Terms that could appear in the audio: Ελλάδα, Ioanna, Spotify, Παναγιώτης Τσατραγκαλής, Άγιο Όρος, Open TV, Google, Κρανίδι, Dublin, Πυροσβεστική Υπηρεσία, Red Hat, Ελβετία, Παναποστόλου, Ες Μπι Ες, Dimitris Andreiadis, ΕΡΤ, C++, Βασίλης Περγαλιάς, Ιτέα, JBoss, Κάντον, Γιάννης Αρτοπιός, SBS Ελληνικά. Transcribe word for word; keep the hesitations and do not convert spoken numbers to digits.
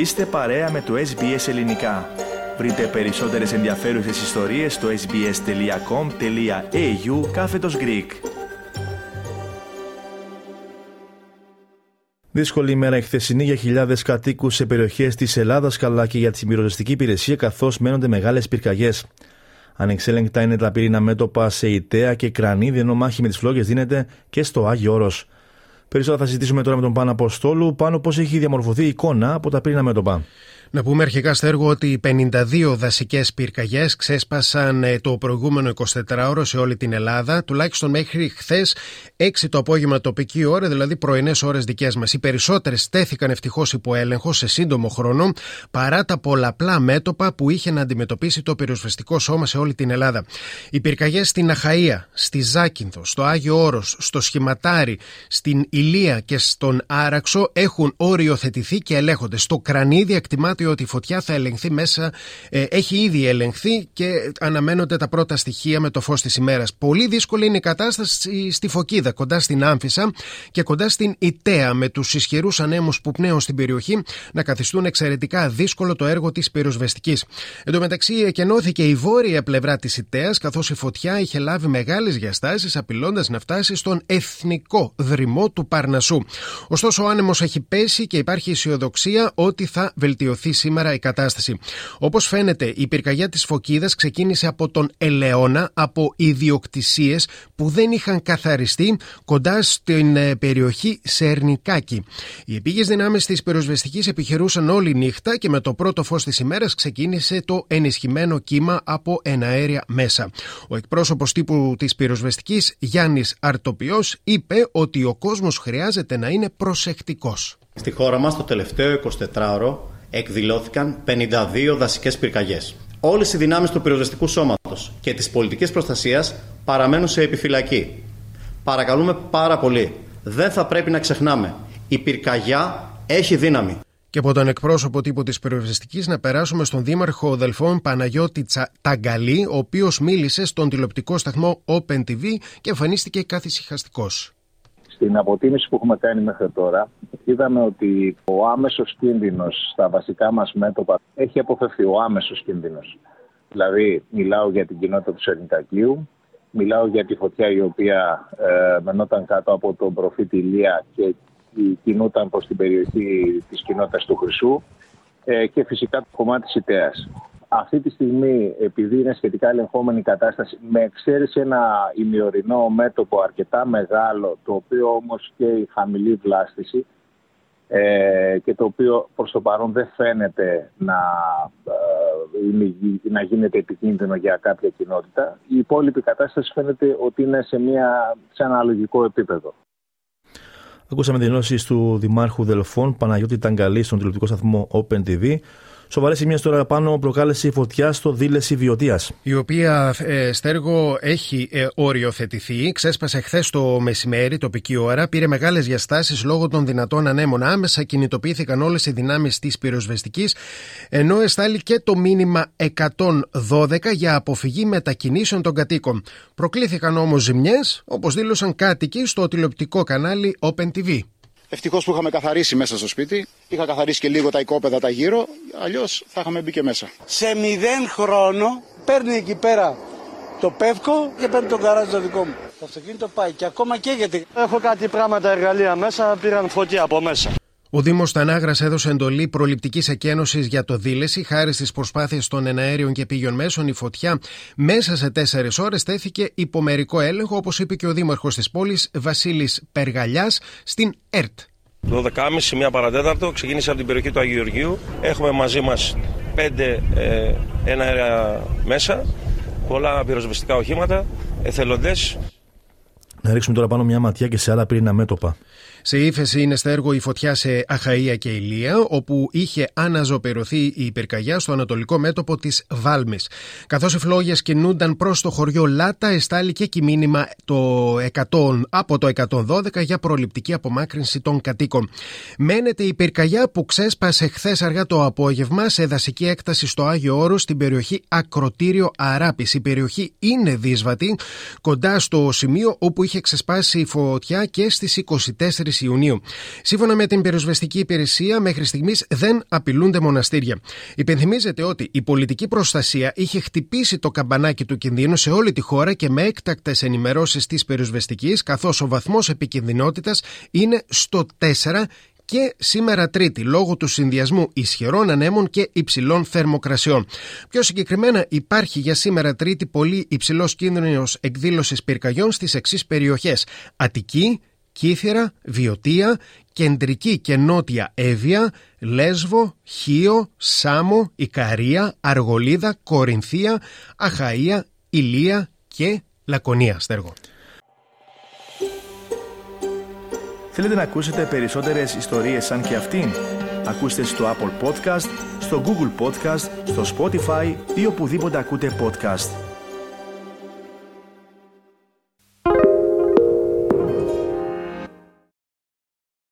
Είστε παρέα με το Ες Μπι Ες Ελληνικά. Βρείτε περισσότερες ενδιαφέρουσες ιστορίες στο ες μπι ες τελεία κομ τελεία έι γιου κάθετος Greek. Δύσκολη ημέρα η χθεσινή για χιλιάδες κατοίκους σε περιοχές της Ελλάδας, καλά και για την πυροσβεστική υπηρεσία, καθώς μένονται μεγάλες πυρκαγιές. Ανεξέλεγκτα είναι τα πύρινα μέτωπα σε Ιτέα και Κρανίδι, ενώ μάχη με τις φλόγες δίνεται και στο Άγιο Όρος. Περισσότερα θα συζητήσουμε τώρα με τον Παναποστόλου πάνω πώς έχει διαμορφωθεί η εικόνα από τα πύρινα μέτωπα. Να πούμε αρχικά στο έργο ότι πενήντα δύο δασικές πυρκαγιές ξέσπασαν το προηγούμενο εικοσιτετράωρο σε όλη την Ελλάδα, τουλάχιστον μέχρι χθες έξι το απόγευμα τοπική ώρα, δηλαδή πρωινές ώρες δικές μας. Οι περισσότερες τέθηκαν ευτυχώς υπό έλεγχο σε σύντομο χρόνο, παρά τα πολλαπλά μέτωπα που είχε να αντιμετωπίσει το πυροσβεστικό σώμα σε όλη την Ελλάδα. Οι πυρκαγιές στην Αχαΐα, στη Ζάκυνθο, στο Άγιο Όρος, στο Σχηματάρι, στην Ηλία και στον Άραξο έχουν οριοθετηθεί και ελέγχονται. Στο Κρανίδι εκτιμάται ότι η φωτιά θα ελεγχθεί μέσα, ε, έχει ήδη ελεγχθεί και αναμένονται τα πρώτα στοιχεία με το φως της ημέρας. Πολύ δύσκολη είναι η κατάσταση στη Φωκίδα, κοντά στην Άμφισσα και κοντά στην Ιτέα, με τους ισχυρούς ανέμους που πνέουν στην περιοχή να καθιστούν εξαιρετικά δύσκολο το έργο της πυροσβεστικής. Εν τω μεταξύ, εκενώθηκε η βόρεια πλευρά της Ιτέας, καθώς η φωτιά είχε λάβει μεγάλες διαστάσεις, απειλώντας να φτάσει στον εθνικό δρυμό του Παρνασσού. Ωστόσο, ο άνεμος έχει πέσει και υπάρχει αισιοδοξία ότι θα βελτιωθεί σήμερα η κατάσταση. Όπως φαίνεται, η πυρκαγιά της Φωκίδας ξεκίνησε από τον Ελαιώνα, από ιδιοκτησίες που δεν είχαν καθαριστεί κοντά στην περιοχή Σερνικάκη. Οι επίγειες δυνάμεις της πυροσβεστικής επιχειρούσαν όλη νύχτα και με το πρώτο φως της ημέρας ξεκίνησε το ενισχυμένο κύμα από εναέρια μέσα. Ο εκπρόσωπος τύπου της πυροσβεστικής, Γιάννης Αρτοπιός, είπε ότι ο κόσμος χρειάζεται να είναι προσεκτικός. Στη χώρα μας το τελευταίο εικοσιτετράωρο εκδηλώθηκαν πενήντα δύο δασικές πυρκαγιές. Όλες οι δυνάμεις του πυροσβεστικού σώματος και της πολιτικής προστασίας παραμένουν σε επιφυλακή. Παρακαλούμε πάρα πολύ. Δεν θα πρέπει να ξεχνάμε. Η πυρκαγιά έχει δύναμη. Και από τον εκπρόσωπο τύπου της πυροσβεστικής να περάσουμε στον δήμαρχο Δελφών Παναγιώτη Τσατραγκαλή, ο οποίος μίλησε στον τηλεοπτικό σταθμό Open τι βι και εμφανίστηκε καθησυχαστικός. Στην αποτίμηση που έχουμε κάνει μέχρι τώρα, είδαμε ότι ο άμεσος κίνδυνος στα βασικά μας μέτωπα έχει αποφευθεί. Ο άμεσος κίνδυνος. Δηλαδή, μιλάω για την κοινότητα του Σερνικακίου, μιλάω για τη φωτιά η οποία ε, μενόταν κάτω από τον προφήτη Ηλία και κινούταν προς την περιοχή της κοινότητας του Χρυσού ε, και φυσικά το κομμάτι της Ιτέας. Αυτή τη στιγμή, επειδή είναι σχετικά ελεγχόμενη η κατάσταση, με εξαίρεση ένα ημιωρινό μέτωπο αρκετά μεγάλο, το οποίο όμως και η χαμηλή βλάστηση ε, και το οποίο προς το παρόν δεν φαίνεται να, ε, να γίνεται επικίνδυνο για κάποια κοινότητα, η υπόλοιπη κατάσταση φαίνεται ότι είναι σε, μια, σε αναλογικό επίπεδο. Ακούσαμε τις δηλώσεις του Δημάρχου Δελφών Παναγιώτη Τσατραγκαλή στον τηλεοπτικό σταθμό Open τι βι. Σοβαρές σημείες τώρα πάνω προκάλεσε η φωτιά στο Δήλεση Βιωτίας, η οποία ε, στέργο έχει ε, οριοθετηθεί. Ξέσπασε χθες το μεσημέρι, τοπική ώρα. Πήρε μεγάλες διαστάσεις λόγω των δυνατών ανέμων. Άμεσα κινητοποιήθηκαν όλες οι δυνάμεις της πυροσβεστικής, ενώ εστάλει και το μήνυμα εκατόν δώδεκα για αποφυγή μετακινήσεων των κατοίκων. Προκλήθηκαν όμως ζημιές, όπως δήλωσαν κάτοικοι στο τηλεοπτικό κανάλι Open τι βι. Ευτυχώς που είχαμε καθαρίσει μέσα στο σπίτι, είχα καθαρίσει και λίγο τα οικόπεδα τα γύρω, αλλιώς θα είχαμε μπει και μέσα. Σε μηδέν χρόνο παίρνει εκεί πέρα το πεύκο και παίρνει τον καράζ το δικό μου. Το αυτοκίνητο πάει και ακόμα καίγεται. Έχω κάτι πράγματα εργαλεία μέσα, πήραν φωτιά από μέσα. Ο Δήμος Τανάγρας έδωσε εντολή προληπτικής εκένωσης για το Δήλεση. Χάρη στις προσπάθειες των εναέριων και πήγιων μέσων, η φωτιά μέσα σε τέσσερις ώρες τέθηκε υπό μερικό έλεγχο, όπως είπε και ο δήμαρχος της πόλης Βασίλης Περγαλιάς στην ΕΡΤ. δώδεκα και τριάντα, μία παρατέταρτο, ξεκίνησε από την περιοχή του Αγίου Γεωργίου. Έχουμε μαζί μας πέντε ε, εναέρια μέσα, πολλά πυροσβεστικά οχήματα, εθελοντές. Να ρίξουμε τώρα πάνω μια ματιά και σε άλλα πύρινα μέτωπα. Σε ύφεση είναι στέργο η φωτιά σε Αχαΐα και Ηλία, όπου είχε αναζωπηρωθεί η πυρκαγιά στο ανατολικό μέτωπο της Βάλμης. Καθώς οι φλόγες κινούνταν προς το χωριό Λάτα, εστάλει και μήνυμα το εκατό, από το εκατόν δώδεκα για προληπτική απομάκρυνση των κατοίκων. Μένεται η πυρκαγιά που ξέσπασε χθες αργά το απόγευμα σε δασική έκταση στο Άγιο Όρος, στην περιοχή Ακροτήριο Αράπης. Η περιοχή είναι δύσβατη, κοντά στο σημείο όπου είχε είχε ξεσπάσει η φωτιά και στις εικοστή τέταρτη Ιουνίου. Σύμφωνα με την Πυροσβεστική Υπηρεσία, μέχρι στιγμής δεν απειλούνται μοναστήρια. Υπενθυμίζεται ότι η πολιτική προστασία είχε χτυπήσει το καμπανάκι του κινδύνου σε όλη τη χώρα και με έκτακτες ενημερώσεις της πυροσβεστικής, καθώς ο βαθμός επικινδυνότητας είναι στο τέσσερα και σήμερα Τρίτη, λόγω του συνδυασμού ισχυρών ανέμων και υψηλών θερμοκρασιών. Πιο συγκεκριμένα, υπάρχει για σήμερα Τρίτη πολύ υψηλός κίνδυνος εκδήλωσης πυρκαγιών στις εξής περιοχές: Αττική, Κύθυρα, Βιωτία, Κεντρική και Νότια Εύβοια, Λέσβο, Χίο, Σάμο, Ικαρία, Αργολίδα, Κορινθία, Αχαΐα, Ηλία και Λακωνία. Στέργο. Θέλετε να ακούσετε περισσότερες ιστορίες σαν και αυτήν? Ακούστε στο Apple Podcast, στο Google Podcast, στο Spotify ή οπουδήποτε ακούτε podcast.